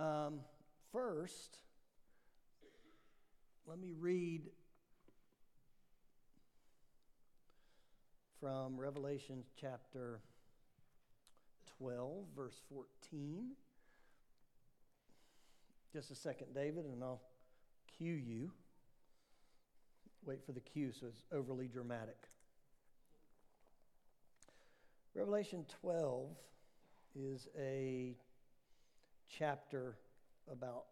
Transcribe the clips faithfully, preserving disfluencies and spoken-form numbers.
Um, first, let me read from Revelation chapter twelve, verse fourteen. Just a second, David, and I'll cue you. Wait for the cue so it's overly dramatic. Revelation twelve is a chapter about,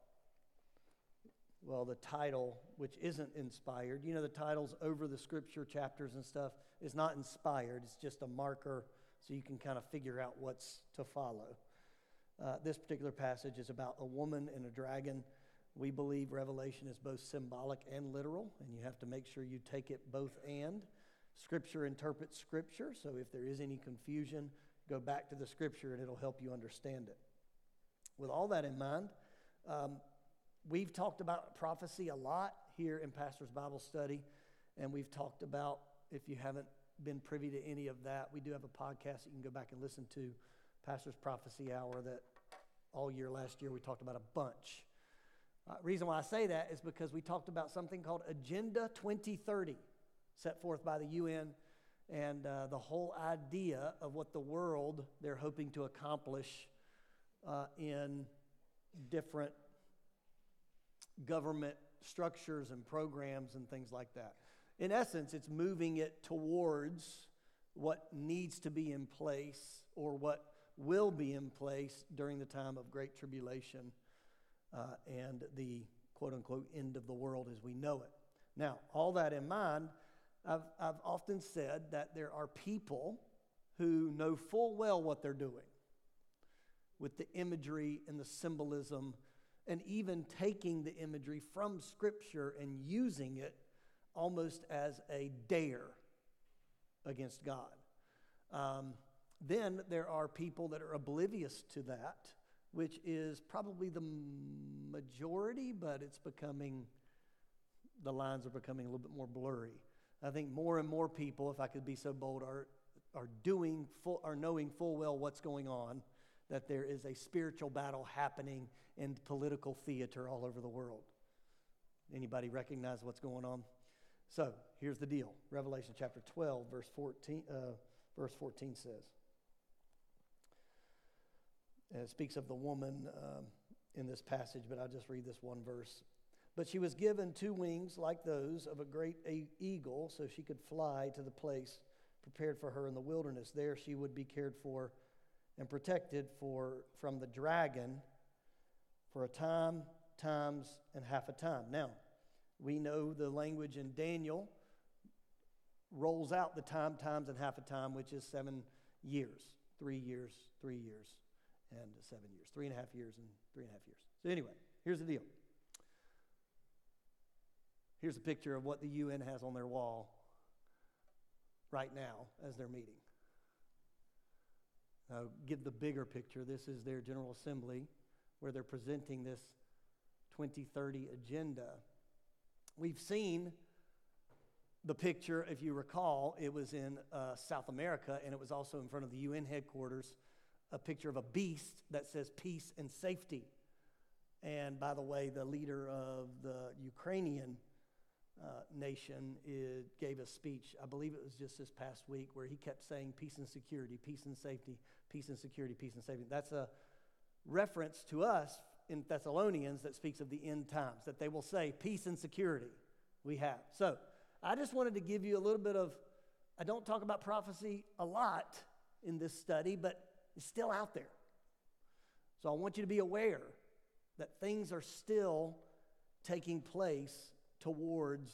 well, the title, which isn't inspired. You know, the titles over the scripture chapters and stuff is not inspired. It's just a marker so you can kind of figure out what's to follow. Uh, this particular passage is about a woman and a dragon. We believe Revelation is both symbolic and literal, and you have to make sure you take it both and. Scripture interprets Scripture, so if there is any confusion, go back to the Scripture and it'll help you understand it. With all that in mind, um, we've talked about prophecy a lot here in Pastor's Bible Study, and we've talked about, if you haven't been privy to any of that, we do have a podcast that you can go back and listen to, Pastor's Prophecy Hour, that all year last year we talked about a bunch. Uh, reason why I say that is because we talked about something called Agenda twenty thirty, set forth by the U N, and uh, the whole idea of what the world they're hoping to accomplish uh, in different government structures and programs and things like that. In essence, it's moving it towards what needs to be in place or what will be in place during the time of Great Tribulation. Uh, and the quote-unquote end of the world as we know it. Now, all that in mind, I've, I've often said that there are people who know full well what they're doing with the imagery and the symbolism and even taking the imagery from Scripture and using it almost as a dare against God. Um, then there are people that are oblivious to that, which is probably the majority, but it's becoming, the lines are becoming a little bit more blurry. I think more and more people, if I could be so bold, are are doing full, are knowing full well what's going on, that there is a spiritual battle happening in political theater all over the world. Anybody recognize what's going on? So here's the deal. Revelation chapter twelve, verse fourteen, uh, verse fourteen says. And it speaks of the woman um, in this passage, but I'll just read this one verse. But she was given two wings like those of a great eagle, so she could fly to the place prepared for her in the wilderness. There she would be cared for and protected for from the dragon for a time, times, and half a time. Now, we know the language in Daniel rolls out the time, times, and half a time, which is seven years, three years, three years. And seven years, three and a half years, and three and a half years. So anyway, here's the deal. Here's a picture of what the U N has on their wall right now as they're meeting. Now, give the bigger picture. This is their General Assembly where they're presenting this twenty thirty agenda. We've seen the picture, if you recall, it was in uh, South America, and it was also in front of the U N headquarters, a picture of a beast that says peace and safety. And by the way, the leader of the Ukrainian uh, nation is, gave a speech, I believe it was just this past week, where he kept saying peace and security, peace and safety, peace and security, peace and safety. That's a reference to us in Thessalonians that speaks of the end times, that they will say peace and security we have. So I just wanted to give you a little bit of, I don't talk about prophecy a lot in this study, but it's still out there. So I want you to be aware that things are still taking place towards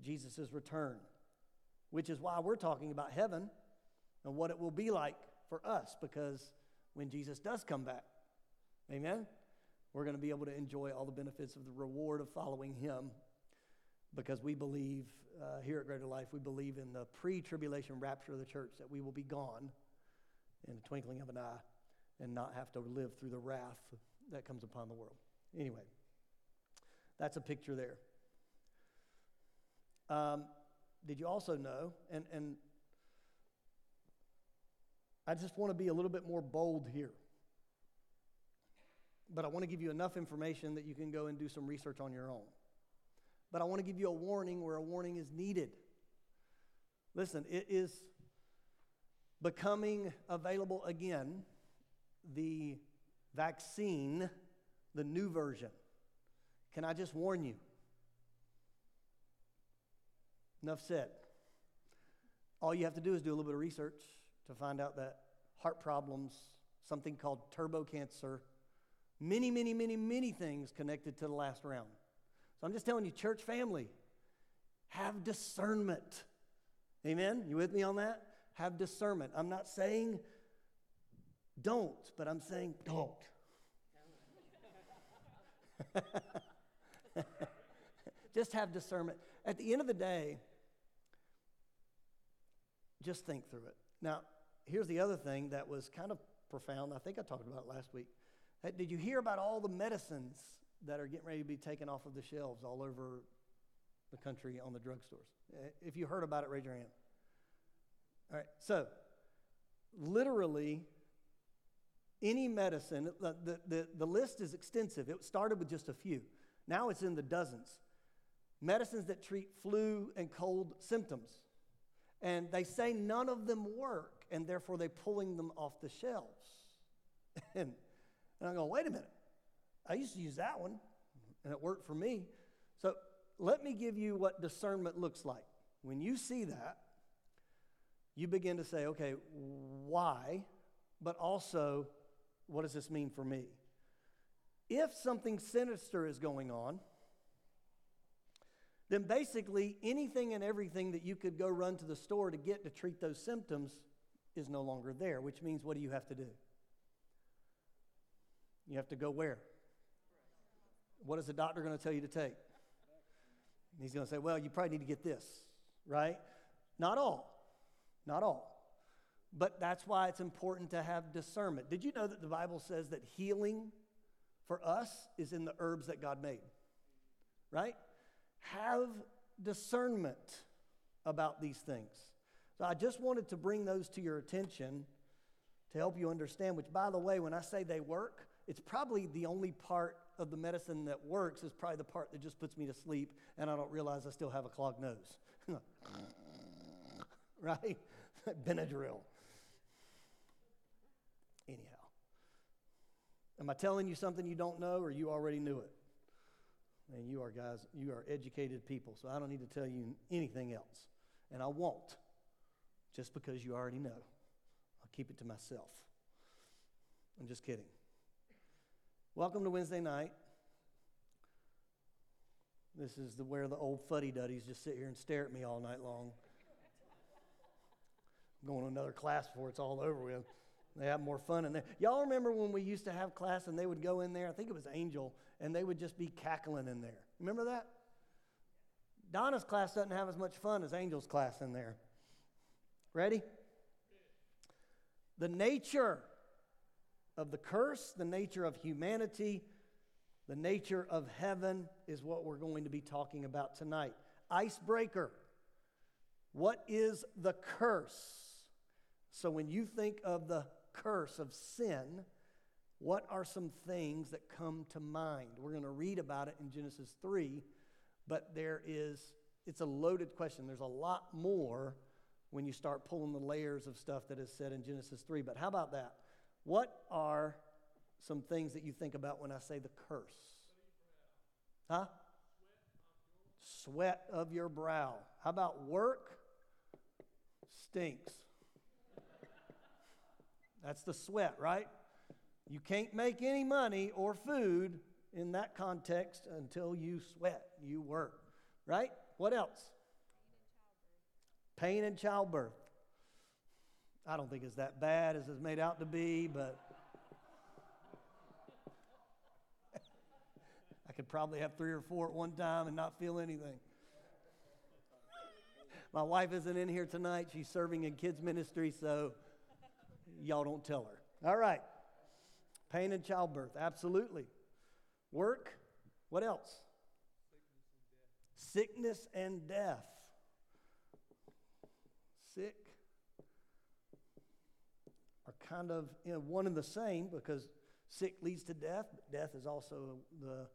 Jesus' return, which is why we're talking about heaven and what it will be like for us, because when Jesus does come back, amen, we're going to be able to enjoy all the benefits of the reward of following him, because we believe uh, here at Greater Life, we believe in the pre-tribulation rapture of the church, that we will be gone in the twinkling of an eye, and not have to live through the wrath that comes upon the world. Anyway, that's a picture there. Um, did you also know, and, and I just want to be a little bit more bold here. but I want to give you enough information that you can go and do some research on your own. But I want to give you a warning where a warning is needed. Listen, it is becoming available again, the vaccine, the new version. Can I just warn you? Enough said. All you have to do is do a little bit of research to find out that heart problems, something called turbo cancer, many, many, many, many things connected to the last round. So I'm just telling you, church family, have discernment. Amen? You with me on that? Have discernment. I'm not saying don't, but I'm saying don't. Just have discernment. At the end of the day, just think through it. Now, here's the other thing that was kind of profound. I think I talked about it last week. Hey, did you hear about all the medicines that are getting ready to be taken off of the shelves all over the country on the drugstores? If you heard about it, raise your hand. All right, so literally any medicine, the, the, the, the list is extensive. It started with just a few. Now it's in the dozens. Medicines that treat flu and cold symptoms. And they say none of them work, and therefore they're pulling them off the shelves. And, and I go, wait a minute. I used to use that one, and it worked for me. So let me give you what discernment looks like. When you see that, you begin to say, okay, why? But also, what does this mean for me? If something sinister is going on, then basically anything and everything that you could go run to the store to get to treat those symptoms is no longer there, which means what do you have to do? You have to go where? What is the doctor going to tell you to take? And he's going to say, well, you probably need to get this, right? Not all. Not all. But that's why it's important to have discernment. Did you know that the Bible says that healing for us is in the herbs that God made? Right? Have discernment about these things. So I just wanted to bring those to your attention to help you understand, which, by the way, when I say they work, it's probably the only part of the medicine that works is probably the part that just puts me to sleep and I don't realize I still have a clogged nose. Right? Benadryl. Anyhow. Am I telling you something you don't know, or you already knew it? And you are guys, you are educated people, so I don't need to tell you anything else. And I won't, just because you already know. I'll keep it to myself. I'm just kidding. Welcome to Wednesday night. This is the where the old fuddy-duddies just sit here and stare at me all night long. I'm going to another class before it's all over with. They have more fun in there. Y'all remember when we used to have class and they would go in there, I think it was Angel, and they would just be cackling in there. Remember that? Donna's class doesn't have as much fun as Angel's class in there. Ready? The nature of the curse, the nature of humanity, the nature of heaven is what we're going to be talking about tonight. Icebreaker. What is the curse? So when you think of the curse of sin, what are some things that come to mind? We're going to read about it in Genesis three, but there is, it's a loaded question. There's a lot more when you start pulling the layers of stuff that is said in Genesis three, but how about that? What are some things that you think about when I say the curse? Huh? Sweat of your brow. How about work? Stinks. That's the sweat, right? You can't make any money or food in that context until you sweat, you work, right? What else? Pain and childbirth. Pain and childbirth. I don't think it's that bad as it's made out to be, but I could probably have three or four at one time and not feel anything. My wife isn't in here tonight. She's serving in kids ministry, so y'all don't tell her. All right. Pain and childbirth. Absolutely. Work. What else? Sickness and death. Sickness and death. Sick are kind of, you know, one and the same, because Sick leads to death. But death is also the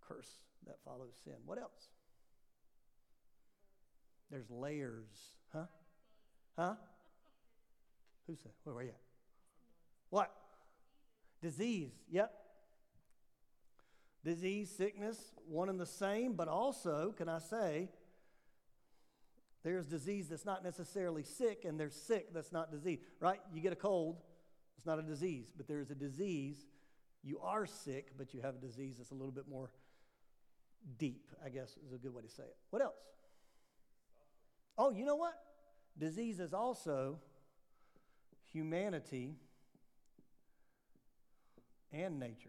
curse that follows sin. What else? There's layers. Huh? Huh? Who said? Where were you at? What? Disease. Yep. Disease, sickness, one and the same, but also, can I say, there's disease that's not necessarily sick, and there's sick that's not disease, right? You get a cold, it's not a disease, but there is a disease. You are sick, but you have a disease that's a little bit more deep, I guess is a good way to say it. What else? Oh, you know what? Disease is also humanity and nature.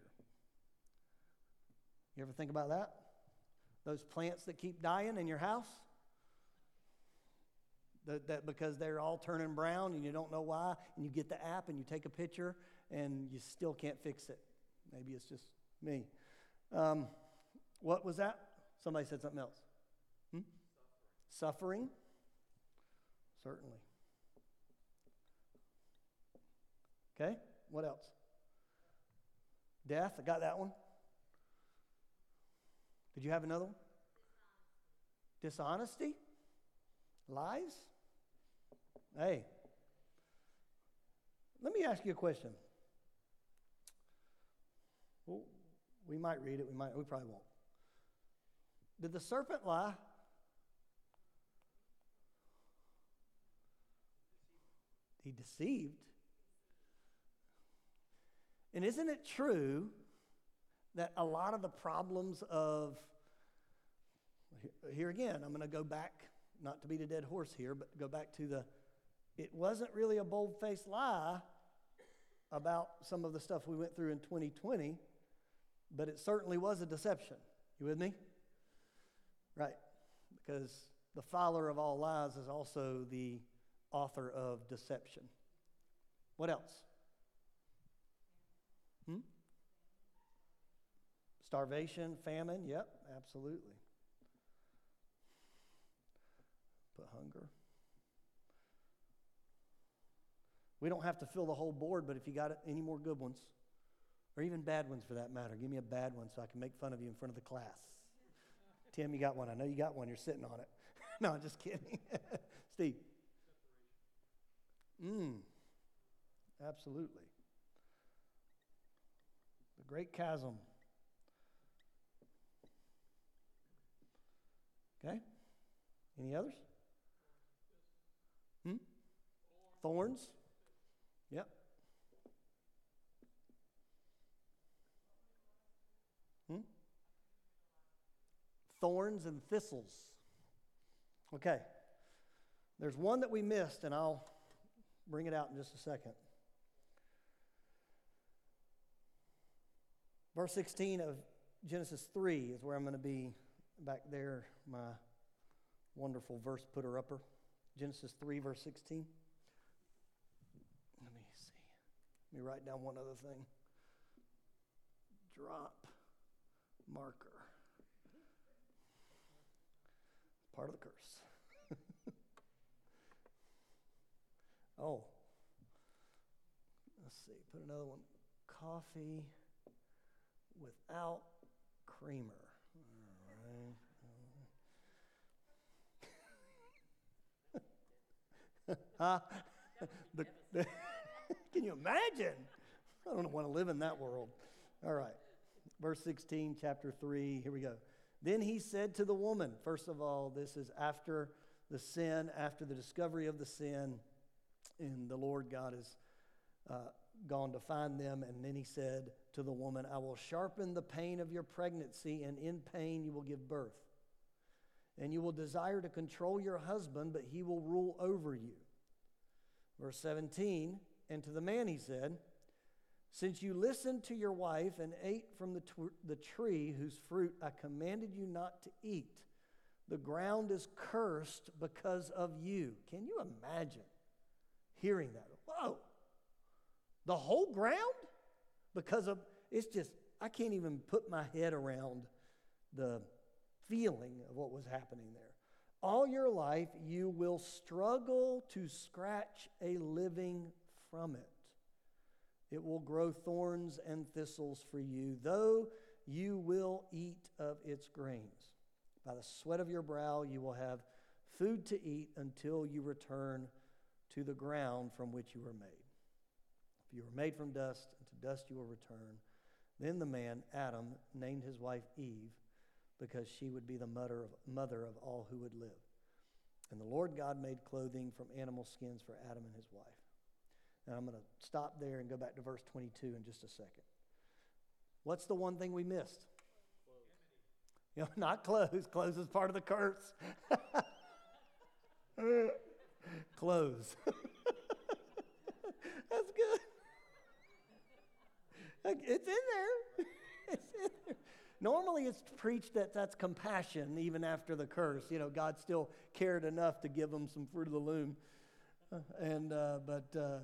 You ever think about that? Those plants that keep dying in your house? That, that because they're all turning brown and you don't know why, and you get the app and you take a picture and you still can't fix it. Maybe it's just me. Um, what was that? Somebody said something else. Hmm? Suffering? Suffering? Certainly. Okay, what else? Death, I got that one. Did you have another one? Dishonesty? Lies? Hey, let me ask you a question. Well, we might read it, we might, we probably won't. Did the serpent lie? He deceived. And isn't it true that a lot of the problems of, here again, I'm going to go back, not to beat a dead horse here, but go back to the, it wasn't really a bold-faced lie about some of the stuff we went through in twenty twenty, but it certainly was a deception. You with me? Right, because the father of all lies is also the author of deception. What else? Hmm? Starvation, famine, yep, absolutely. But hunger. We don't have to fill the whole board, but if you got any more good ones, or even bad ones for that matter, give me a bad one so I can make fun of you in front of the class. Tim, you got one. I know you got one. You're sitting on it. No, I'm just kidding. Steve. Mm, absolutely. The great chasm. Okay? Any others? Hmm? Thorns? Yep. Hmm? Thorns and thistles. Okay. There's one that we missed, and I'll bring it out in just a second. Verse sixteen of Genesis three is where I'm going to be back there, my wonderful verse putter upper. Genesis three, verse sixteen. Let me see. Let me write down one other thing. Drop marker. Part of the curse. Oh. Let's see. Put another one. Coffee without creamer. All right. All right. Huh? The, the can you imagine? I don't want to live in that world. All right. Verse sixteen, chapter three. Here we go. Then he said to the woman, first of all, this is after the sin, after the discovery of the sin, and the Lord God is uh, gone to find them. And then he said to the woman, I will sharpen the pain of your pregnancy, and in pain you will give birth. And you will desire to control your husband, but he will rule over you. Verse seventeen, and to the man he said, since you listened to your wife and ate from the, tw- the tree whose fruit I commanded you not to eat, the ground is cursed because of you. Can you imagine hearing that? Whoa! The whole ground? Because of, it's just, I can't even put my head around the feeling of what was happening there. All your life, you will struggle to scratch a living from it. It will grow thorns and thistles for you, though you will eat of its grains. By the sweat of your brow you will have food to eat until you return to the ground from which you were made. If you were made from dust, and to dust you will return. Then the man, Adam, named his wife Eve, because she would be the mother of, mother of all who would live. And the Lord God made clothing from animal skins for Adam and his wife. Now I'm going to stop there and go back to verse twenty-two in just a second. What's the one thing we missed? Clothes. You know, not clothes. Clothes is part of the curse. Clothes. That's good. It's in there. It's in there. Normally it's preached that that's compassion even after the curse. You know, God still cared enough to give them some fruit of the loom. And, uh, but uh,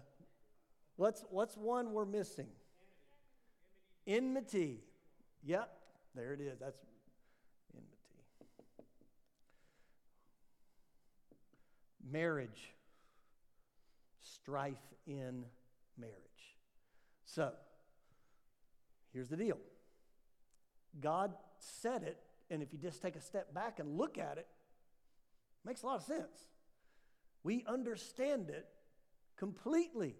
what's, what's one we're missing? Enmity. Enmity. Yep, there it is. That's enmity. Marriage. Strife in marriage. So, here's the deal. God said it, and if you just take a step back and look at it, it makes a lot of sense. We understand it completely,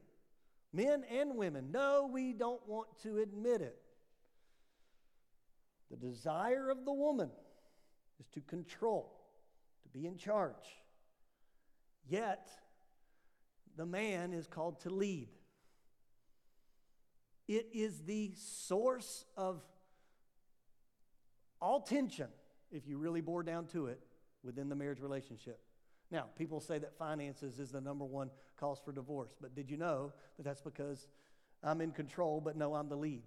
men and women. No, we don't want to admit it. The desire of the woman is to control, to be in charge. Yet, the man is called to lead. It is the source of all tension, if you really bore down to it, within the marriage relationship. Now, people say that finances is the number one cause for divorce, but did you know that that's because I'm in control, but no, I'm the lead?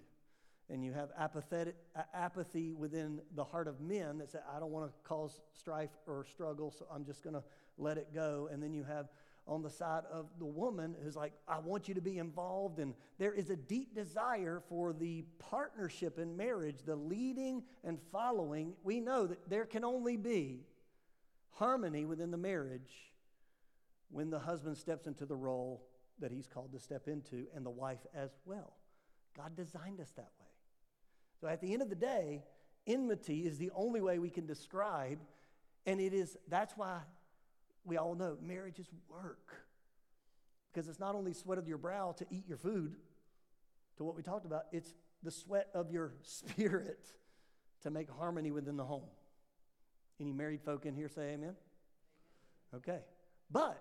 And you have apathetic, apathy within the heart of men that say, I don't want to cause strife or struggle, so I'm just going to let it go. And then you have on the side of the woman who's like, I want you to be involved. And there is a deep desire for the partnership in marriage, the leading and following. We know that there can only be harmony within the marriage when the husband steps into the role that he's called to step into, and the wife as well. God designed us that way. So at the end of the day, enmity is the only way we can describe, and it is, that's why we all know marriage is work, because it's not only sweat of your brow to eat your food, to what we talked about, it's the sweat of your spirit to make harmony within the home. Any married folk in here say amen? Okay. But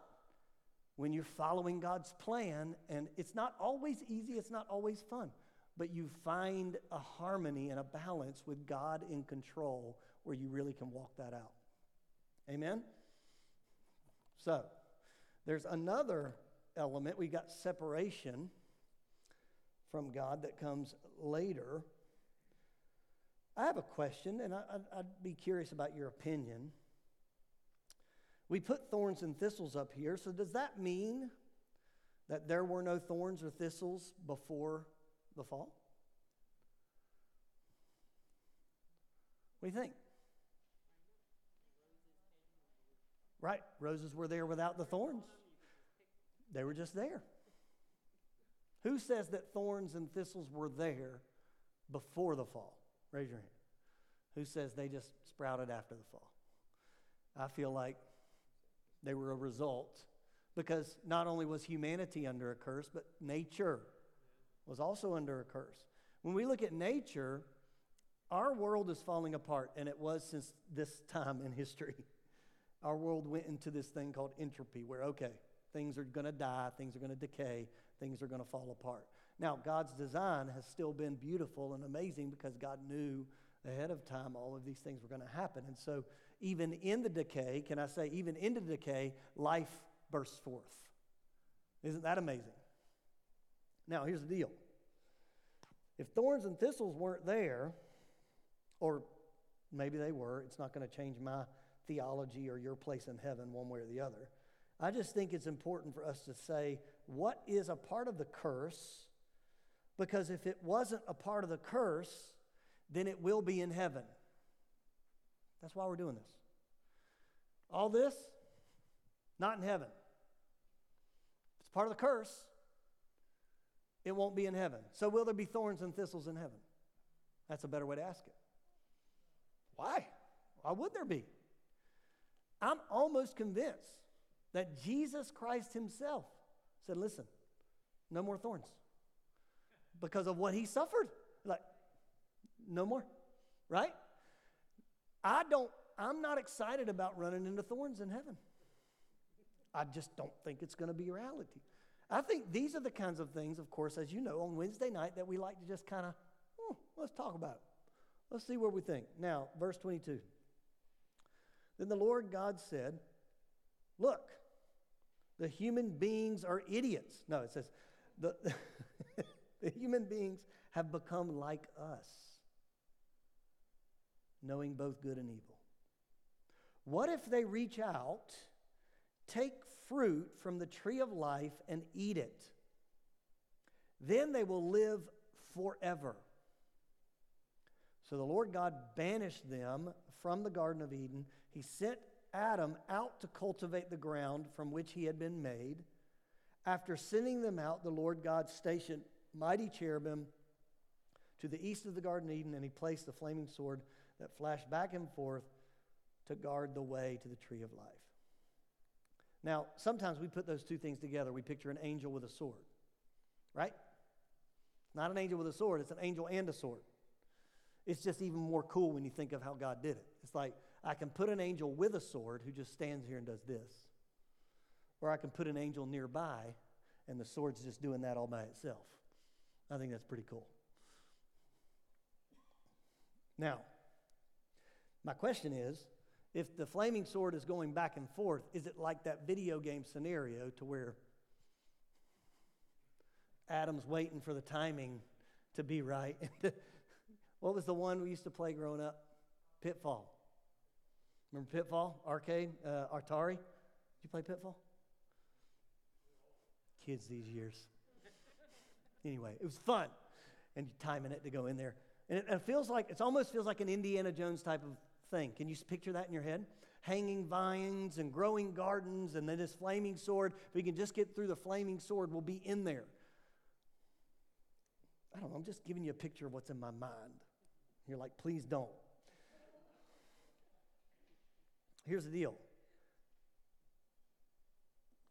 when you're following God's plan, and it's not always easy, it's not always fun, but you find a harmony and a balance with God in control where you really can walk that out. Amen? So, there's another element. We got separation from God that comes later. I have a question, and I, I'd be curious about your opinion. We put thorns and thistles up here, so does that mean that there were no thorns or thistles before the fall? What do you think? Right, roses were there without the thorns. They were just there. Who says that thorns and thistles were there before the fall? Raise your hand. Who says they just sprouted after the fall? I feel like they were a result, because not only was humanity under a curse, but nature was also under a curse. When we look at nature, our world is falling apart, and it was since this time in history. Our world went into this thing called entropy, where, okay, things are going to die, things are going to decay, things are going to fall apart. Now, God's design has still been beautiful and amazing, because God knew ahead of time all of these things were going to happen. And so even in the decay, can I say, even in the decay, life bursts forth. Isn't that amazing? Now, here's the deal. If thorns and thistles weren't there, or maybe they were, it's not going to change my theology or your place in heaven one way or the other. I just think it's important for us to say what is a part of the curse, because if it wasn't a part of the curse, then it will be in heaven. That's why we're doing this. All this, not in heaven. If it's part of the curse, it won't be in heaven. So will there be thorns and thistles in heaven? That's a better way to ask it. Why? Why would there be? I'm almost convinced that Jesus Christ himself said, listen, no more thorns because of what he suffered. Like, no more, right? I don't, I'm not excited about running into thorns in heaven. I just don't think it's going to be reality. I think these are the kinds of things, of course, as you know, on Wednesday night that we like to just kind of, hmm, let's talk about it. Let's see what we think. Now, verse twenty-two. Then the Lord God said, look, the human beings are idiots. No, it says, the, the human beings have become like us, knowing both good and evil. What if they reach out, take fruit from the tree of life and eat it? Then they will live forever. So the Lord God banished them from the Garden of Eden. He sent Adam out to cultivate the ground from which he had been made. After sending them out, the Lord God stationed mighty cherubim to the east of the Garden of Eden, and he placed the flaming sword that flashed back and forth to guard the way to the tree of life. Now, sometimes we put those two things together. We picture an angel with a sword, right? Not an angel with a sword. It's an angel and a sword. It's just even more cool when you think of how God did it. It's like, I can put an angel with a sword who just stands here and does this. Or I can put an angel nearby and the sword's just doing that all by itself. I think that's pretty cool. Now, my question is, if the flaming sword is going back and forth, is it like that video game scenario to where Adam's waiting for the timing to be right? What was the one we used to play growing up? Pitfall. Remember Pitfall? Arcade? Uh, Atari? Did you play Pitfall? Kids these years. Anyway, it was fun. And timing it to go in there. And it, it feels like, it almost feels like an Indiana Jones type of thing. Can you picture that in your head? Hanging vines and growing gardens and then this flaming sword. If we can just get through the flaming sword, we'll be in there. I don't know, I'm just giving you a picture of what's in my mind. You're like, please don't. Here's the deal.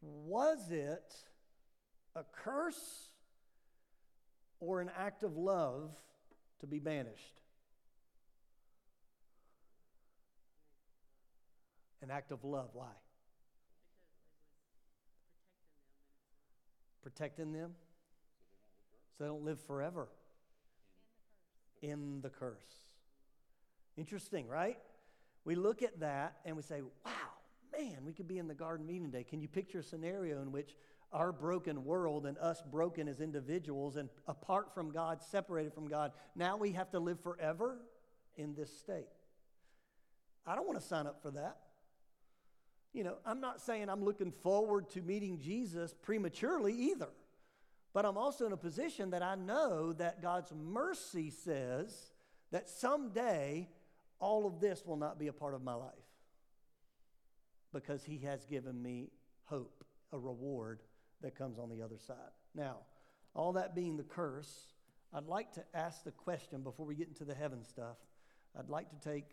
Was it a curse or an act of love to be banished? An act of love. Why? Protecting them. So they don't live forever. In the curse. In the curse. Interesting, right? We look at that and we say, wow, man, we could be in the Garden of Eden today. Can you picture a scenario in which our broken world and us broken as individuals and apart from God, separated from God, now we have to live forever in this state? I don't want to sign up for that. You know, I'm not saying I'm looking forward to meeting Jesus prematurely either. But I'm also in a position that I know that God's mercy says that someday all of this will not be a part of my life. Because he has given me hope, a reward that comes on the other side. Now, all that being the curse, I'd like to ask the question before we get into the heaven stuff. I'd like to take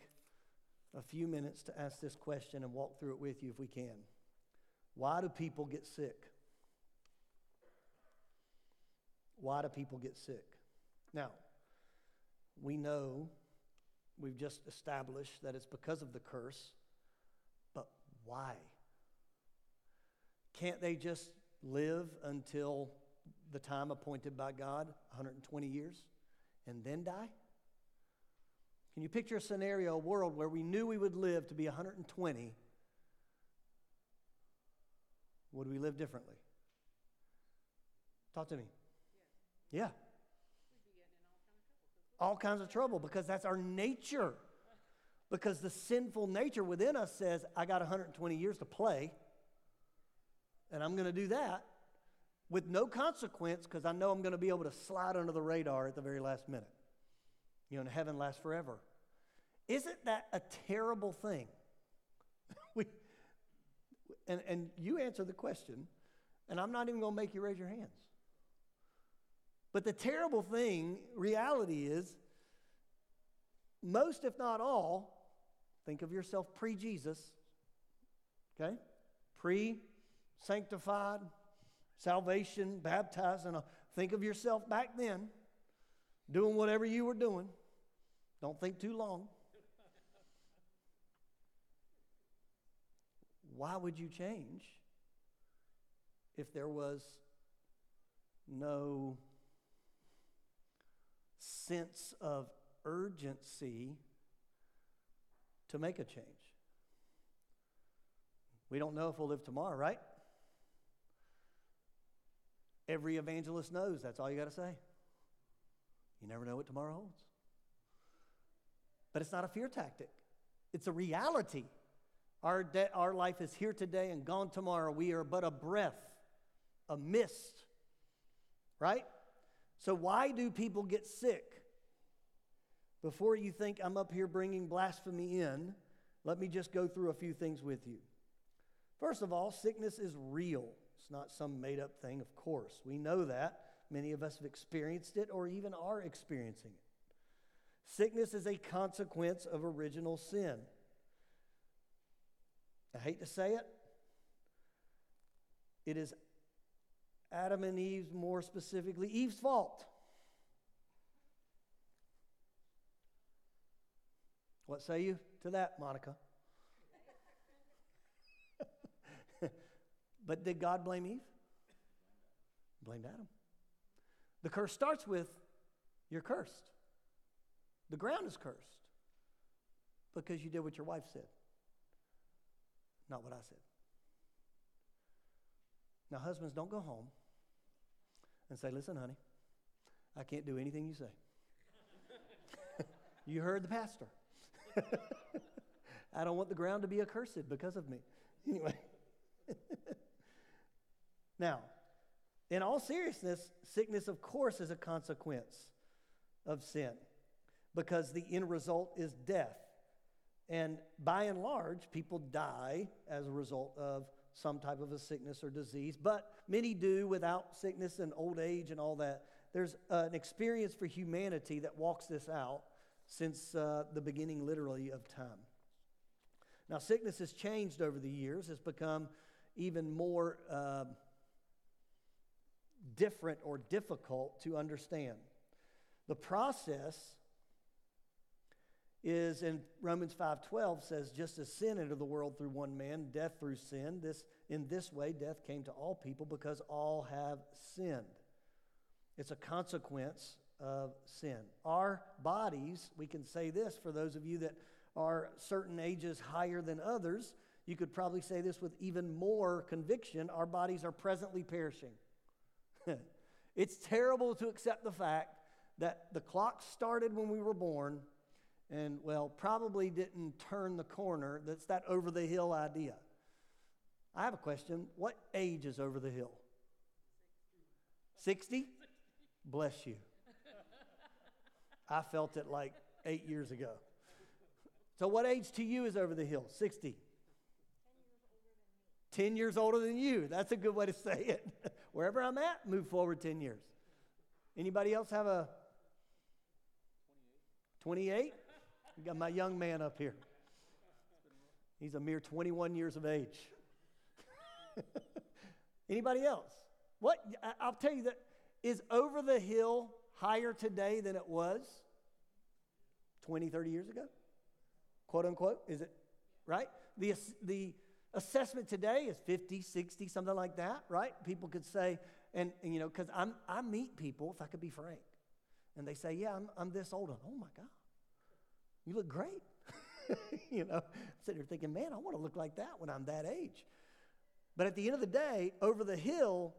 a few minutes to ask this question and walk through it with you if we can. Why do people get sick? Why do people get sick? Now, we know, we've just established that it's because of the curse, but why? Can't they just live until the time appointed by God, one hundred twenty years, and then die? Can you picture a scenario, a world where we knew we would live to be one hundred twenty? Would we live differently? Talk to me. Yeah. yeah. All kinds of trouble because that's our nature. Because the sinful nature within us says, I got one hundred twenty years to play, and I'm going to do that with no consequence because I know I'm going to be able to slide under the radar at the very last minute. You know, and heaven lasts forever. Isn't that a terrible thing? we, and, and you answer the question, and I'm not even going to make you raise your hands. But the terrible thing, reality is, most if not all, think of yourself pre-Jesus, okay? Pre-sanctified, salvation, baptized, and all. Think of yourself back then, doing whatever you were doing. Don't think too long. Why would you change if there was no sense of urgency to make a change? We don't know if we'll live tomorrow, right? Every evangelist knows that's all you got to say. You never know what tomorrow holds. But it's not a fear tactic. It's a reality. Our, de- our life is here today and gone tomorrow. We are but a breath, a mist, right? So why do people get sick? Before you think I'm up here bringing blasphemy in, let me just go through a few things with you. First of all, sickness is real. It's not some made-up thing, of course. We know that. Many of us have experienced it or even are experiencing it. Sickness is a consequence of original sin. I hate to say it. It is Adam and Eve's, more specifically, Eve's fault. What say you to that, Monica? But did God blame Eve? Blamed Adam. The curse starts with, you're cursed. The ground is cursed because you did what your wife said. Not what I said. Now, husbands, don't go home and say, listen, honey, I can't do anything you say. You heard the pastor. I don't want the ground to be accursed because of me. Anyway. Now, in all seriousness, sickness, of course, is a consequence of sin because the end result is death. And by and large, people die as a result of some type of a sickness or disease, but many do without sickness and old age and all that. There's uh, an experience for humanity that walks this out since uh, the beginning, literally, of time. Now, sickness has changed over the years. It's become even more uh, different or difficult to understand. The process is in Romans five twelve says, just as sin entered the world through one man, death through sin, this in this way death came to all people because all have sinned. It's a consequence of sin. Our bodies, we can say this for those of you that are certain ages higher than others, you could probably say this with even more conviction, our bodies are presently perishing. It's terrible to accept the fact that the clock started when we were born and, well, probably didn't turn the corner. That's that over the hill idea. I have a question. What age is over the hill? sixty? Bless you. I felt it like eight years ago. So what age to you is over the hill? sixty. ten years older than you. That's a good way to say it. Wherever I'm at, move forward ten years. Anybody else have a twenty-eight? I got my young man up here. He's a mere twenty-one years of age. Anybody else? What? I'll tell you that is over the hill higher today than it was twenty, thirty years ago, quote unquote. Is it right? The the assessment today is fifty, sixty, something like that, right? People could say, and, and you know, because I'm I meet people, if I could be frank, and they say, yeah, I'm I'm this old. Oh my God, you look great. You know, I'm sitting here thinking, man, I want to look like that when I'm that age. But at the end of the day, over the hill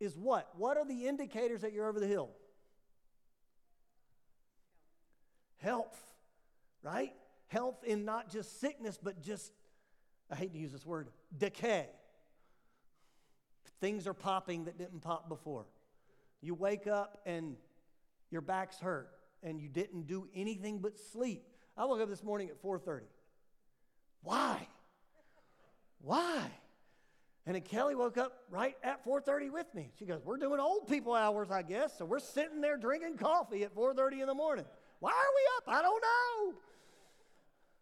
is what? What are the indicators that you're over the hill? Health, right? Health in not just sickness, but just, I hate to use this word, decay. Things are popping that didn't pop before. You wake up and your back's hurt, and you didn't do anything but sleep. I woke up this morning at four thirty. Why? Why? And then Kelly woke up right at four thirty with me. She goes, we're doing old people hours, I guess. So we're sitting there drinking coffee at four thirty in the morning. Why are we up? I don't know.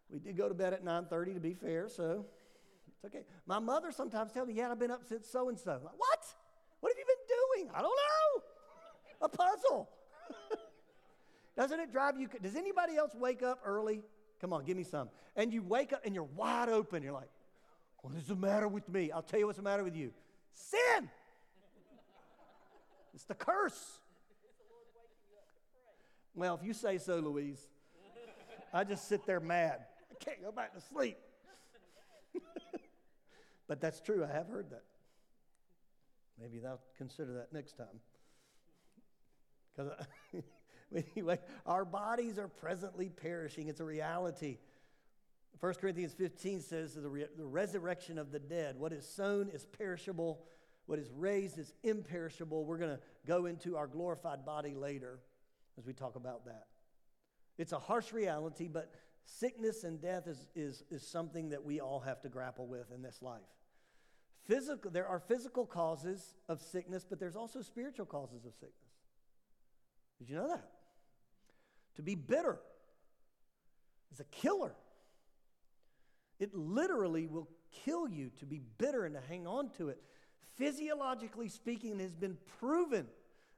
We did go to bed at nine thirty, to be fair, so it's okay. My mother sometimes tells me, yeah, I've been up since so-and-so. I'm like, what? What have you been doing? I don't know. A puzzle. Doesn't it drive you? Does anybody else wake up early? Come on, give me some. And you wake up and you're wide open. You're like, what is the matter with me? I'll tell you what's the matter with you. Sin. It's the curse. Well, if you say so, Louise, I just sit there mad. I can't go back to sleep. But that's true. I have heard that. Maybe they'll consider that next time. Because anyway, our bodies are presently perishing. It's a reality. First Corinthians fifteen says the, re- the resurrection of the dead. What is sown is perishable. What is raised is imperishable. We're going to go into our glorified body later as we talk about that. It's a harsh reality, but sickness and death is, is, is something that we all have to grapple with in this life. Physical, there are physical causes of sickness, but there's also spiritual causes of sickness. Did you know that? To be bitter is a killer. It literally will kill you to be bitter and to hang on to it. Physiologically speaking, it has been proven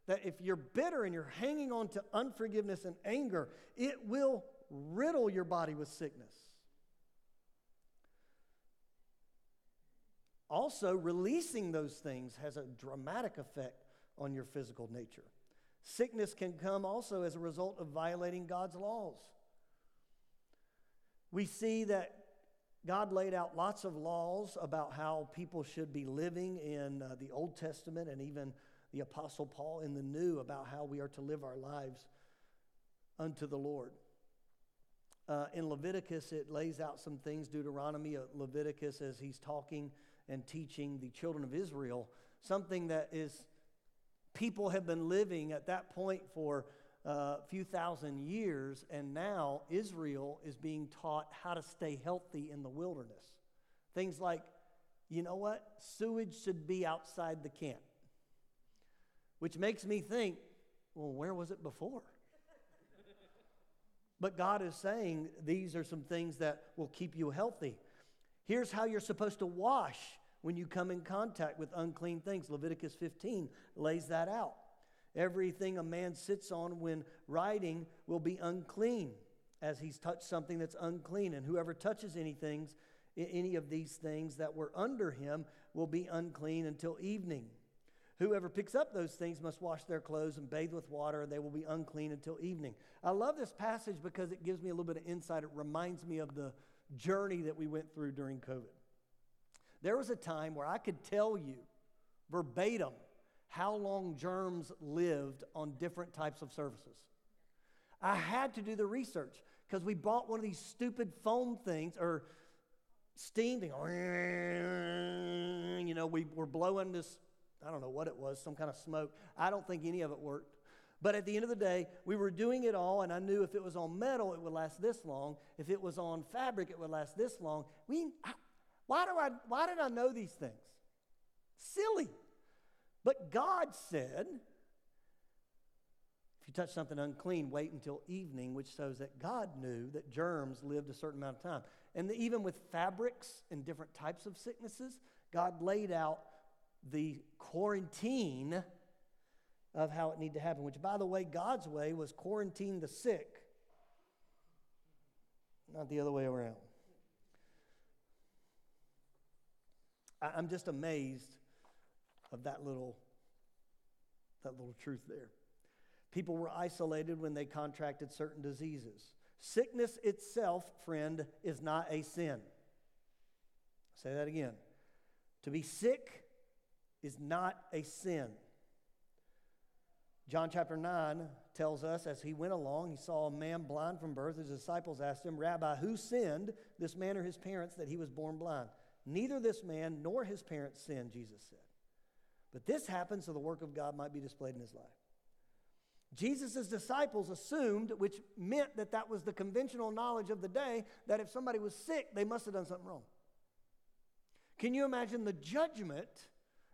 that if you're bitter and you're hanging on to unforgiveness and anger, it will riddle your body with sickness. Also, releasing those things has a dramatic effect on your physical nature. Sickness can come also as a result of violating God's laws. We see that God laid out lots of laws about how people should be living in uh, the Old Testament, and even the Apostle Paul in the New about how we are to live our lives unto the Lord. Uh, in Leviticus, it lays out some things. Deuteronomy, uh, Leviticus, as he's talking and teaching the children of Israel, something that is people have been living at that point for a few thousand years, and now Israel is being taught how to stay healthy in the wilderness. Things like, you know what? Sewage should be outside the camp, which makes me think, well, where was it before? But God is saying these are some things that will keep you healthy. Here's how you're supposed to wash when you come in contact with unclean things. Leviticus fifteen lays that out. Everything a man sits on when riding will be unclean, as he's touched something that's unclean. And whoever touches anything, any of these things that were under him will be unclean until evening. Whoever picks up those things must wash their clothes and bathe with water, and they will be unclean until evening. I love this passage because it gives me a little bit of insight. It reminds me of the journey that we went through during COVID. There was a time where I could tell you verbatim how long germs lived on different types of surfaces. I had to do the research because we bought one of these stupid foam things or steam thing. You know, we were blowing this, I don't know what it was, some kind of smoke. I don't think any of it worked. But at the end of the day, we were doing it all, and I knew if it was on metal, it would last this long. If it was on fabric, it would last this long. We, I, why do I, why did I know these things? Silly. But God said, if you touch something unclean, wait until evening, which shows that God knew that germs lived a certain amount of time. And the, even with fabrics and different types of sicknesses, God laid out the quarantine of how it needed to happen, which, by the way, God's way was quarantine the sick, not the other way around. I'm just amazed of that little, that little truth there. People were isolated when they contracted certain diseases. Sickness itself, friend, is not a sin. I'll say that again. To be sick is not a sin. John chapter nine tells us, as he went along, he saw a man blind from birth. His disciples asked him, Rabbi, who sinned, this man or his parents, that he was born blind? Neither this man nor his parents sinned, Jesus said. But this happened so the work of God might be displayed in his life. Jesus' disciples assumed, which meant that that was the conventional knowledge of the day, that if somebody was sick, they must have done something wrong. Can you imagine the judgment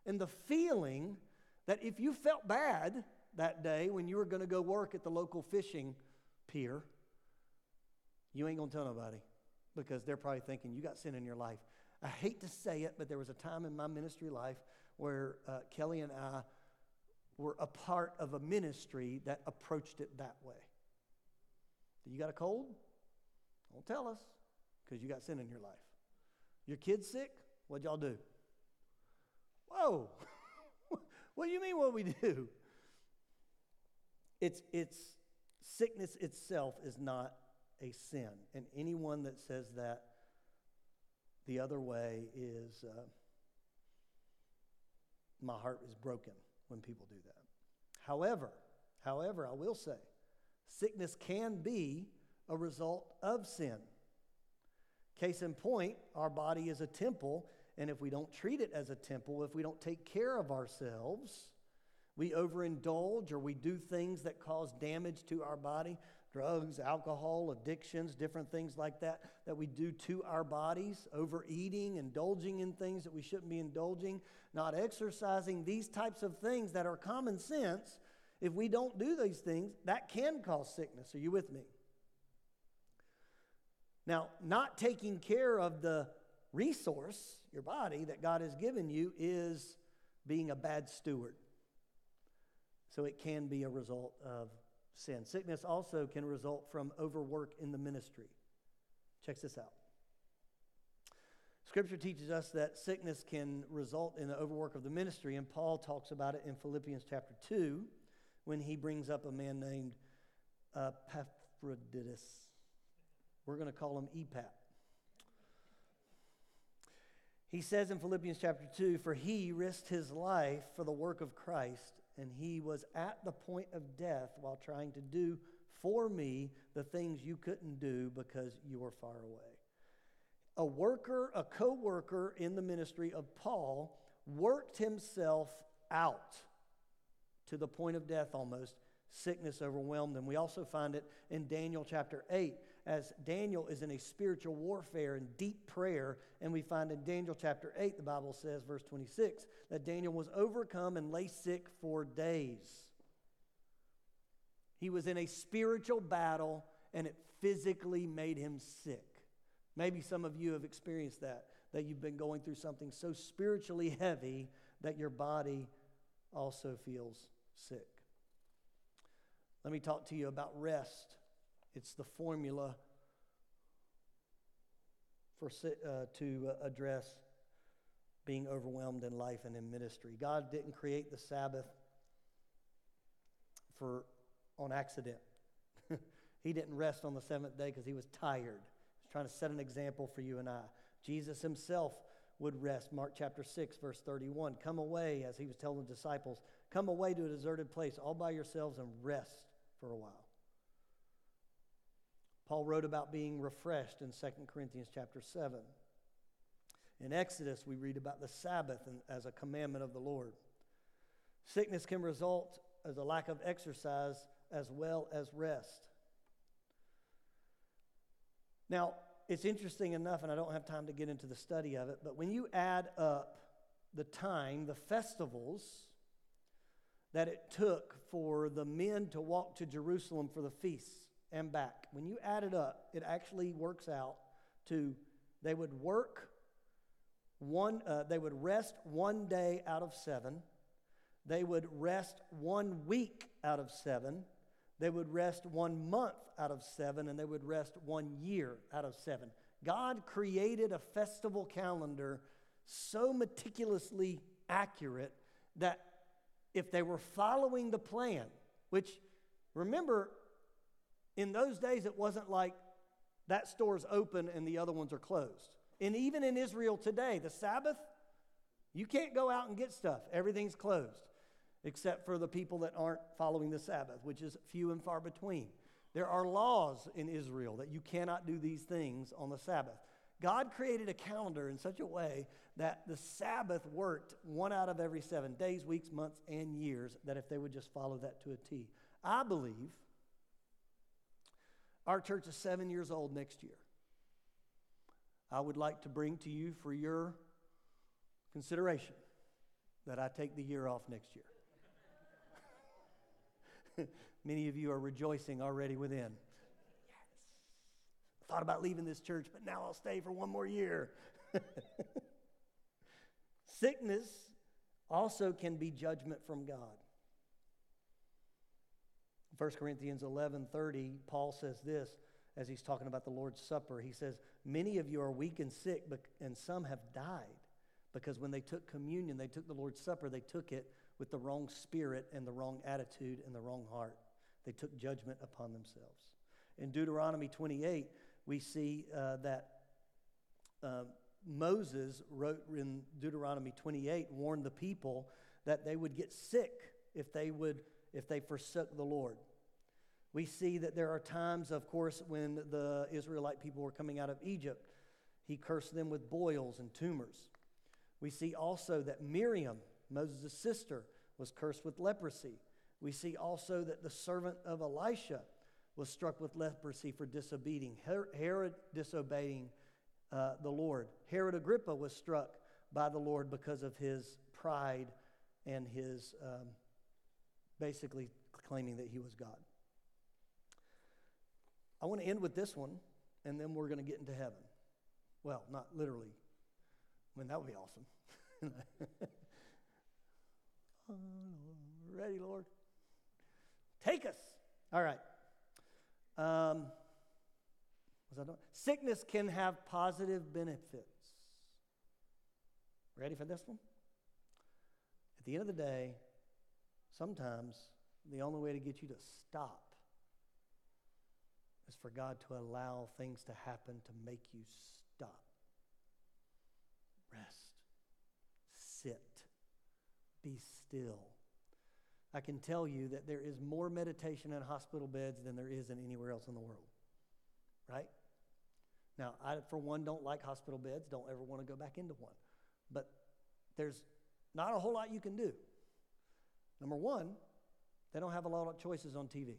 and the feeling that if you felt bad that day when you were going to go work at the local fishing pier, you ain't going to tell nobody, because they're probably thinking, you got sin in your life. I hate to say it, but there was a time in my ministry life where uh, Kelly and I were a part of a ministry that approached it that way. You got a cold? Don't tell us, because you got sin in your life. Your kid's sick? What'd y'all do? Whoa. What do you mean what we do? It's it's sickness itself is not a sin. And anyone that says that the other way is, uh, my heart is broken when people do that. However, however, I will say, sickness can be a result of sin. Case in point, our body is a temple, and if we don't treat it as a temple, if we don't take care of ourselves, we overindulge or we do things that cause damage to our body, drugs, alcohol, addictions, different things like that, that we do to our bodies, overeating, indulging in things that we shouldn't be indulging, not exercising, these types of things that are common sense. If we don't do these things, that can cause sickness. Are you with me? Now, not taking care of the resource, your body, that God has given you is being a bad steward. So it can be a result of sin. Sickness also can result from overwork in the ministry. Check this out. Scripture teaches us that sickness can result in the overwork of the ministry, and Paul talks about it in Philippians chapter two. When he brings up a man named Epaphroditus. We're going to call him Epap. He says in Philippians chapter two, for he risked his life for the work of Christ, and he was at the point of death while trying to do for me the things you couldn't do because you were far away. A worker, a co-worker in the ministry of Paul worked himself out to the point of death almost. Sickness overwhelmed them. We also find it in Daniel chapter eight, as Daniel is in a spiritual warfare and deep prayer, and we find in Daniel chapter eight, the Bible says, verse twenty-six, that Daniel was overcome and lay sick for days. He was in a spiritual battle, and it physically made him sick. Maybe some of you have experienced that, that you've been going through something so spiritually heavy that your body also feels sick. Let me talk to you about rest. It's the formula for uh, to uh, address being overwhelmed in life and in ministry. God didn't create the Sabbath for on accident. He didn't rest on the seventh day because he was tired. He was trying to set an example for you and I. Jesus himself would rest. Mark chapter six, verse thirty-one. Come away, as he was telling the disciples, come away to a deserted place all by yourselves and rest for a while. Paul wrote about being refreshed in Second Corinthians chapter seven. In Exodus, we read about the Sabbath as a commandment of the Lord. Sickness can result as a lack of exercise as well as rest. Now, it's interesting enough, and I don't have time to get into the study of it, but when you add up the time, the festivals that it took for the men to walk to Jerusalem for the feasts and back, when you add it up, it actually works out to they would work one, uh, they would rest one day out of seven, they would rest one week out of seven. They would rest one month out of seven, and they would rest one year out of seven. God created a festival calendar so meticulously accurate that if they were following the plan, which, remember, in those days it wasn't like that store's open and the other ones are closed. And even in Israel today, the Sabbath, you can't go out and get stuff. Everything's closed, except for the people that aren't following the Sabbath, which is few and far between. There are laws in Israel that you cannot do these things on the Sabbath. God created a calendar in such a way that the Sabbath worked one out of every seven days, weeks, months, and years, that if they would just follow that to a T. I believe our church is seven years old next year. I would like to bring to you for your consideration that I take the year off next year. Many of you are rejoicing already within. Yes. I thought about leaving this church, but now I'll stay for one more year. Sickness also can be judgment from God. First Corinthians eleven thirty, Paul says this as he's talking about the Lord's Supper. He says, many of you are weak and sick, and some have died, because when they took communion, they took the Lord's Supper, they took it with the wrong spirit and the wrong attitude and the wrong heart. They took judgment upon themselves. In Deuteronomy twenty-eight, we see uh, that uh, Moses wrote in Deuteronomy twenty-eight, warned the people that they would get sick if they would if they forsook the Lord. We see that there are times, of course, when the Israelite people were coming out of Egypt, he cursed them with boils and tumors. We see also that Miriam, Moses' sister, was cursed with leprosy. We see also that the servant of Elisha was struck with leprosy for disobeying, Herod disobeying uh, the Lord. Herod Agrippa was struck by the Lord because of his pride and his um, basically claiming that he was God. I want to end with this one, and then we're going to get into heaven. Well, not literally. I mean, that would be awesome. Oh, ready, Lord? Take us. All right. Um, was I doing? Sickness can have positive benefits. Ready for this one? At the end of the day, sometimes the only way to get you to stop is for God to allow things to happen to make you stop. Rest. Sit. Be still. I can tell you that there is more meditation in hospital beds than there is in anywhere else in the world. Right? Now, I, for one, don't like hospital beds. Don't ever want to go back into one. But there's not a whole lot you can do. Number one, they don't have a lot of choices on T V.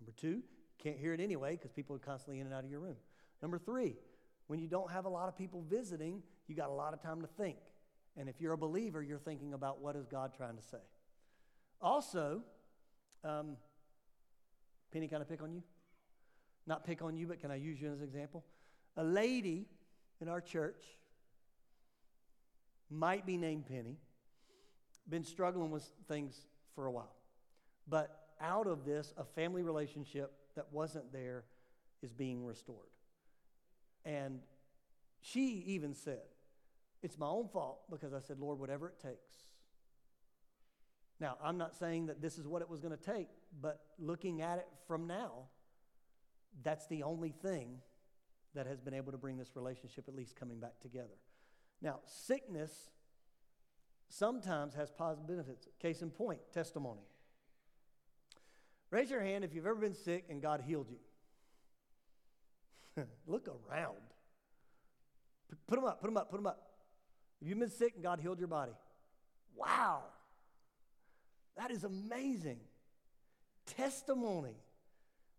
Number two, can't hear it anyway because people are constantly in and out of your room. Number three, when you don't have a lot of people visiting, you got a lot of time to think. And if you're a believer, you're thinking about what is God trying to say. Also, um, Penny, can I pick on you? Not pick on you, but can I use you as an example? A lady in our church, might be named Penny, been struggling with things for a while. But out of this, a family relationship that wasn't there is being restored. And she even said, it's my own fault because I said, Lord, whatever it takes. Now, I'm not saying that this is what it was going to take, but looking at it from now, that's the only thing that has been able to bring this relationship at least coming back together. Now, sickness sometimes has positive benefits. Case in point, testimony. Raise your hand if you've ever been sick and God healed you. Look around. P- put them up, put them up, put them up. If you've been sick and God healed your body. Wow. That is amazing. Testimony.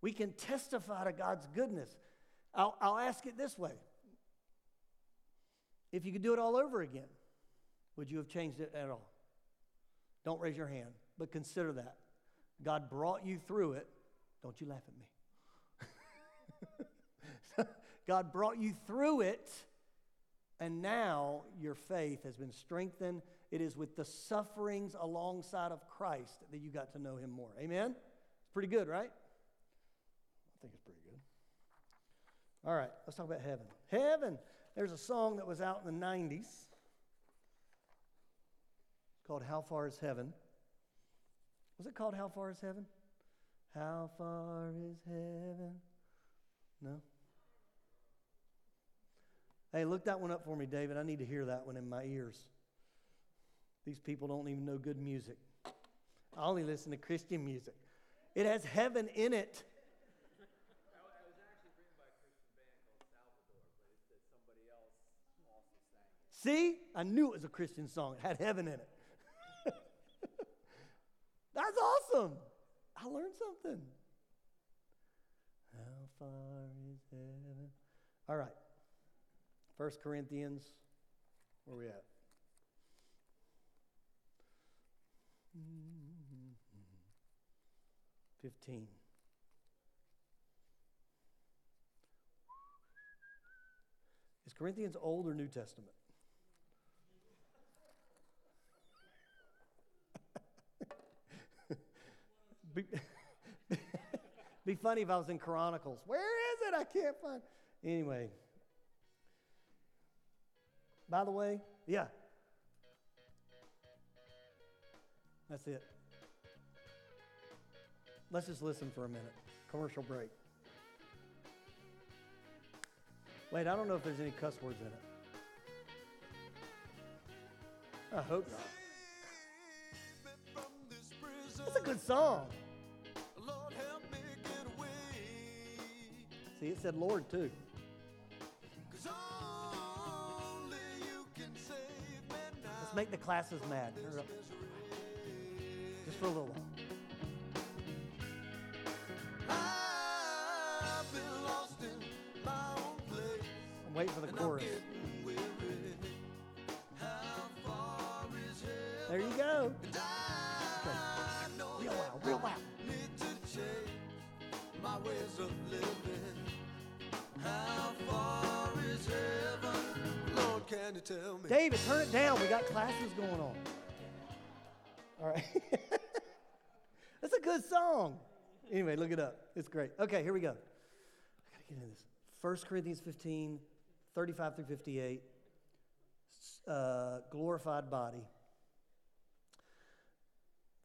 We can testify to God's goodness. I'll, I'll ask it this way. If you could do it all over again, would you have changed it at all? Don't raise your hand, but consider that. God brought you through it. Don't you laugh at me. God brought you through it, and now your faith has been strengthened. It is with the sufferings alongside of Christ that you got to know him more. Amen? It's pretty good, right? I think it's pretty good. All right, let's talk about heaven. Heaven. There's a song that was out in the nineties. It's called How Far Is Heaven? Was it called How Far Is Heaven? How far is heaven? No? Hey, look that one up for me, David. I need to hear that one in my ears. These people don't even know good music. I only listen to Christian music. It has heaven in it. It was actually written by a Christian band called Salvador, but it's that somebody else also sang it. See? I knew it was a Christian song. It had heaven in it. That's awesome. I learned something. How far is heaven? All right. First Corinthians, where are we at? fifteen. Is Corinthians Old or New Testament? Be, be funny if I was in Chronicles. Where is it? I can't find. Anyway. By the way, yeah. That's it. Let's just listen for a minute. Commercial break. Wait, I don't know if there's any cuss words in it. I hope not. That's a good song. Lord, help me get away. See, it said Lord too. Only you can save me now. Let's make the classes mad. Just for a little while. I've been lost in my own place. I'm waiting for the chorus. There you go. Real loud. Need to change my ways of living. How far is heaven? Lord, can you tell me? David, turn it down. We got classes going on. All right. That's a good song. Anyway, look it up. It's great. Okay, here we go. I gotta get into this. First Corinthians fifteen, thirty-five through fifty-eight. Uh, glorified body.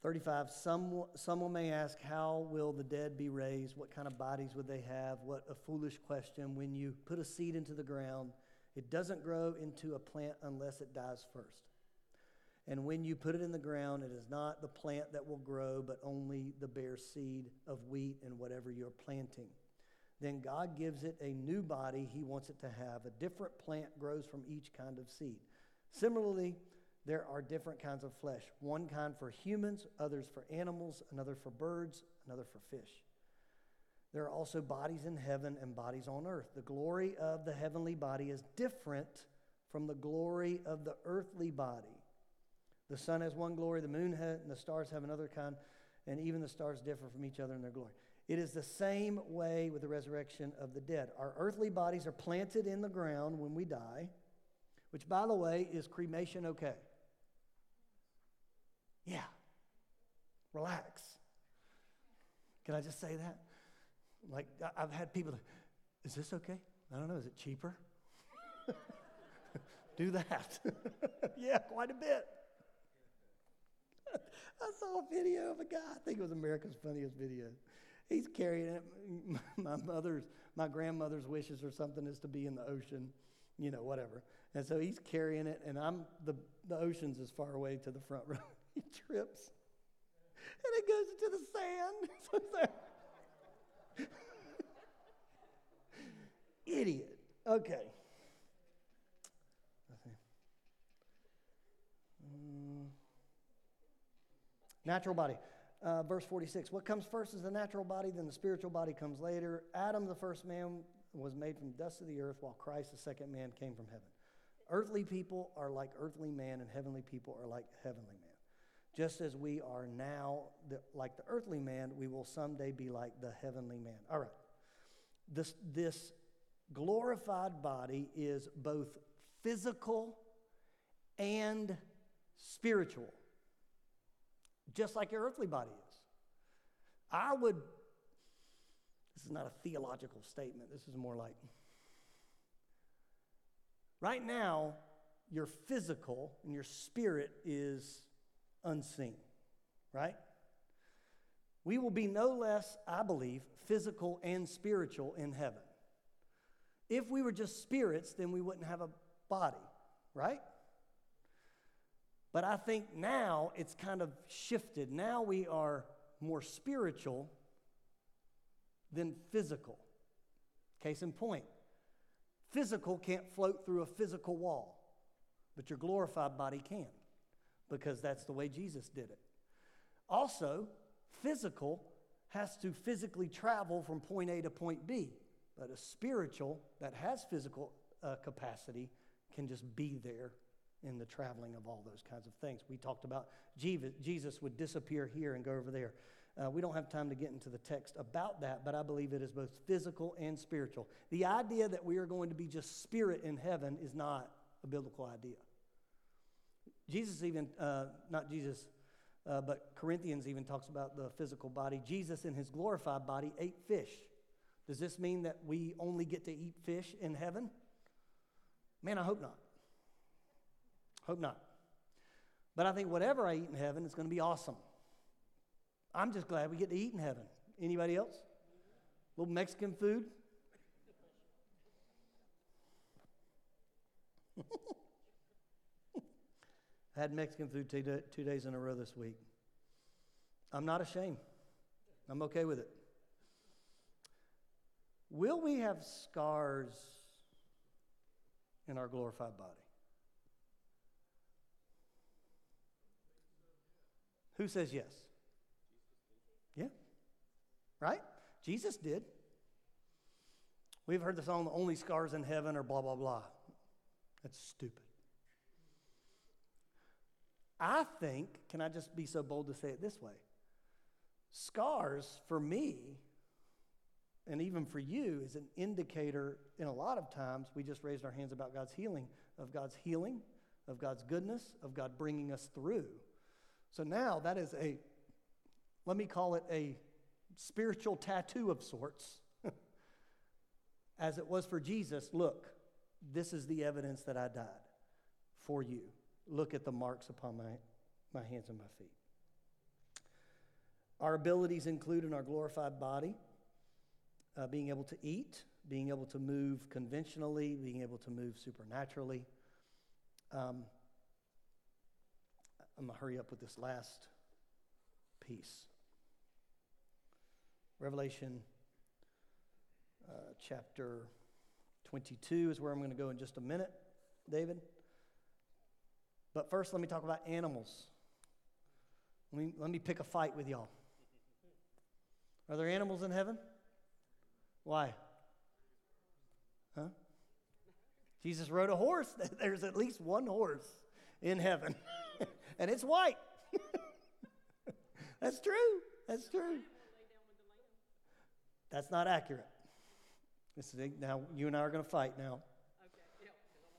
thirty-five, some, someone may ask, how will the dead be raised? What kind of bodies would they have? What a foolish question. When you put a seed into the ground, it doesn't grow into a plant unless it dies first. And when you put it in the ground, it is not the plant that will grow, but only the bare seed of wheat and whatever you're planting. Then God gives it a new body he wants it to have. A different plant grows from each kind of seed. Similarly, there are different kinds of flesh, one kind for humans, others for animals, another for birds, another for fish. There are also bodies in heaven and bodies on earth. The glory of the heavenly body is different from the glory of the earthly body. The sun has one glory, the moon has, and the stars have another kind, and even the stars differ from each other in their glory. It is the same way with the resurrection of the dead. Our earthly bodies are planted in the ground when we die, which, by the way, is cremation okay? Yeah, relax. Can I just say that? Like, I've had people, is this okay? I don't know, is it cheaper? Do that. Yeah, quite a bit. I saw a video of a guy, I think it was America's Funniest Video. He's carrying it. My mother's, my grandmother's wishes or something is to be in the ocean, you know, whatever. And so he's carrying it, and I'm the, the ocean's as far away to the front row. He trips, and it goes into the sand. Idiot. Okay. Um, natural body. Uh, verse forty-six. What comes first is the natural body, then the spiritual body comes later. Adam, the first man, was made from dust of the earth, while Christ, the second man, came from heaven. Earthly people are like earthly man, and heavenly people are like heavenly man. Just as we are now the, like the earthly man, we will someday be like the heavenly man. All right. This, this glorified body is both physical and spiritual, just like your earthly body is. I would, this is not a theological statement. This is more like, right now, your physical and your spirit is unseen, right? We will be no less, I believe, physical and spiritual in heaven. If we were just spirits, then we wouldn't have a body, right? But I think now it's kind of shifted. Now we are more spiritual than physical. Case in point, physical can't float through a physical wall, but your glorified body can, because that's the way Jesus did it. Also, physical has to physically travel from point A to point B, but a spiritual that has physical uh, capacity can just be there in the traveling of all those kinds of things. We talked about Jesus would disappear here and go over there. Uh, we don't have time to get into the text about that, but I believe it is both physical and spiritual. The idea that we are going to be just spirit in heaven is not a biblical idea. Jesus even, uh, not Jesus, uh, but Corinthians even talks about the physical body. Jesus in his glorified body ate fish. Does this mean that we only get to eat fish in heaven? Man, I hope not. Hope not. But I think whatever I eat in heaven is going to be awesome. I'm just glad we get to eat in heaven. Anybody else? A little Mexican food? I had Mexican food two, two days in a row this week. I'm not ashamed. I'm okay with it. Will we have scars in our glorified body? Who says yes? Yeah. Right? Jesus did. We've heard the song, the only scars in heaven are blah, blah, blah. That's stupid. I think, can I just be so bold to say it this way? Scars, for me, and even for you, is an indicator. In a lot of times, we just raised our hands about God's healing, of God's healing, of God's goodness, of God bringing us through. So now that is a, let me call it a spiritual tattoo of sorts. As it was for Jesus, look, this is the evidence that I died for you. Look at the marks upon my, my hands and my feet. Our abilities include in our glorified body, uh, being able to eat, being able to move conventionally, being able to move supernaturally. Um, I'm going to hurry up with this last piece. Revelation uh, chapter twenty-two is where I'm going to go in just a minute, David. But first, let me talk about animals. Let me, let me pick a fight with y'all. Are there animals in heaven? Why? Huh? Jesus rode a horse. There's at least one horse in heaven, and it's white. That's true. That's true. That's not accurate. This is, now you and I are going to fight now.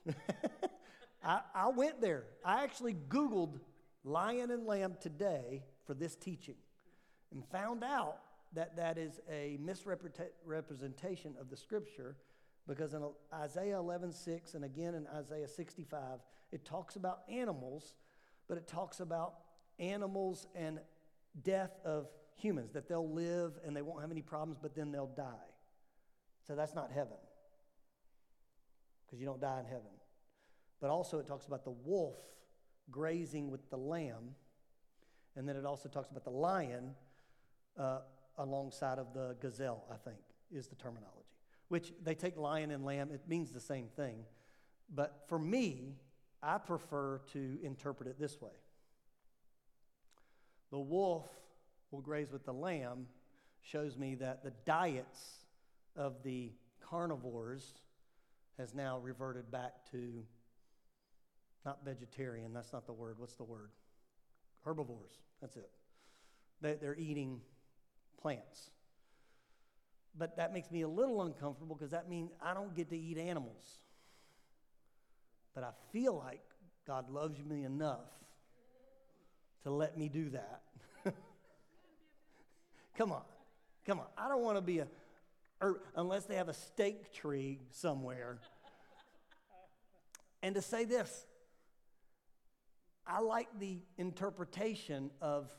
Okay. I, I went there. I actually Googled lion and lamb today for this teaching and found out that that is a misrepresentation of the scripture, because in Isaiah eleven six and again in Isaiah sixty-five, it talks about animals, but it talks about animals and death of humans, that they'll live and they won't have any problems, but then they'll die. So that's not heaven, because you don't die in heaven. But also it talks about the wolf grazing with the lamb, and then it also talks about the lion uh, alongside of the gazelle, I think, is the terminology, which they take lion and lamb. It means the same thing. But for me, I prefer to interpret it this way. The wolf will graze with the lamb shows me that the diets of the carnivores has now reverted back to not vegetarian, that's not the word. What's the word? Herbivores, that's it. They, they're eating plants. But that makes me a little uncomfortable, because that means I don't get to eat animals. But I feel like God loves me enough to let me do that. Come on, come on. I don't want to be a, or unless they have a steak tree somewhere. And to say this, I like the interpretation of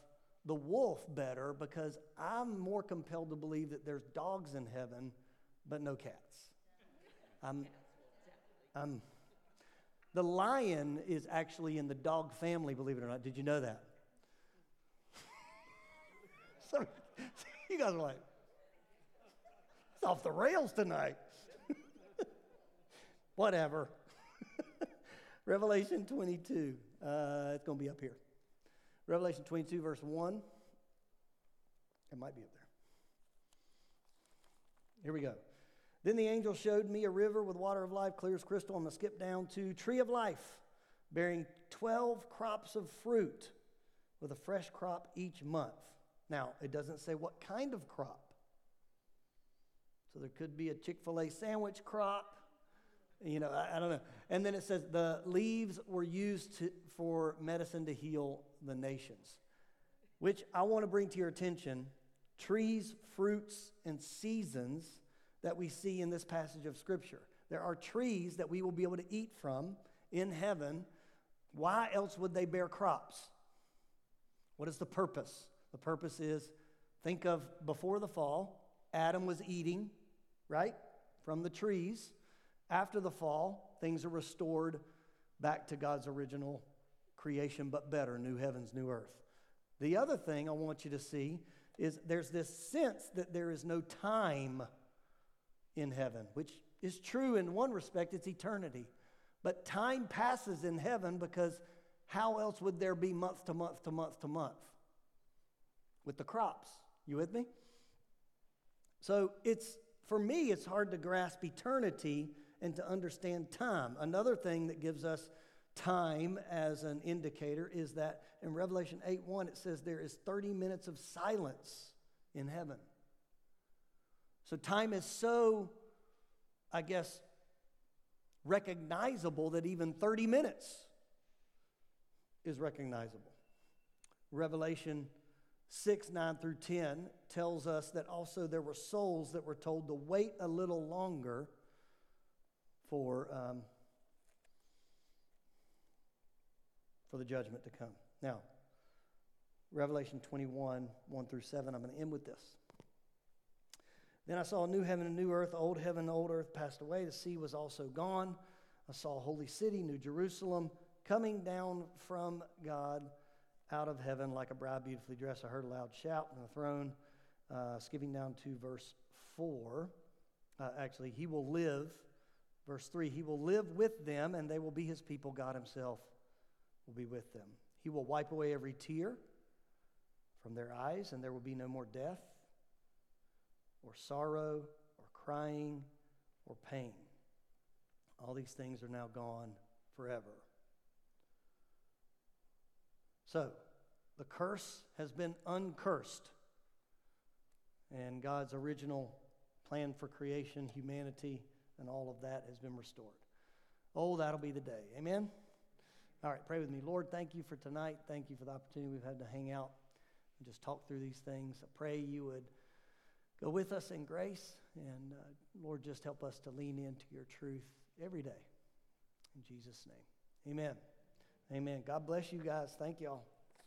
the wolf better, because I'm more compelled to believe that there's dogs in heaven, but no cats. I'm, I'm, the lion is actually in the dog family, believe it or not. Did you know that? So, you guys are like, it's off the rails tonight. Whatever. Revelation twenty-two. Uh, it's going to be up here. Revelation twenty-two, verse one. It might be up there. Here we go. Then the angel showed me a river with water of life, clear as crystal, and I skipped down to tree of life, bearing twelve crops of fruit with a fresh crop each month. Now, it doesn't say what kind of crop. So there could be a Chick-fil-A sandwich crop. You know, I, I don't know. And then it says the leaves were used to, for medicine to heal the nations, which I want to bring to your attention. Trees, fruits, and seasons that we see in this passage of Scripture. There are trees that we will be able to eat from in heaven. Why else would they bear crops? What is the purpose? The purpose is, think of before the fall, Adam was eating, right, from the trees. After the fall, things are restored back to God's original creation, but better, new heavens, new earth. The other thing I want you to see is there's this sense that there is no time in heaven, which is true in one respect, it's eternity. But time passes in heaven because how else would there be month to month to month to month? With the crops. You with me? So it's, for me, it's hard to grasp eternity and to understand time. Another thing that gives us time as an indicator is that in Revelation eight one, it says there is thirty minutes of silence in heaven. So time is so, I guess, recognizable that even thirty minutes is recognizable. Revelation six, nine through ten tells us that also there were souls that were told to wait a little longer for um, for the judgment to come. Now, Revelation twenty-one, one through seven, I'm going to end with this. Then I saw a new heaven and a new earth, old heaven and old earth passed away, the sea was also gone. I saw a holy city, New Jerusalem, coming down from God out of heaven like a bride beautifully dressed. I heard a loud shout from the throne, uh, skipping down to verse four. Uh, actually, he will live, verse three, he will live with them and they will be his people. God himself will be with them. He will wipe away every tear from their eyes and there will be no more death or sorrow or crying or pain. All these things are now gone forever. So, the curse has been uncursed. And God's original plan for creation, humanity, and all of that has been restored. Oh, that'll be the day. Amen? All right, pray with me. Lord, thank you for tonight. Thank you for the opportunity we've had to hang out and just talk through these things. I pray you would go with us in grace. And, uh, Lord, just help us to lean into your truth every day. In Jesus' name, amen. Amen. God bless you guys. Thank y'all.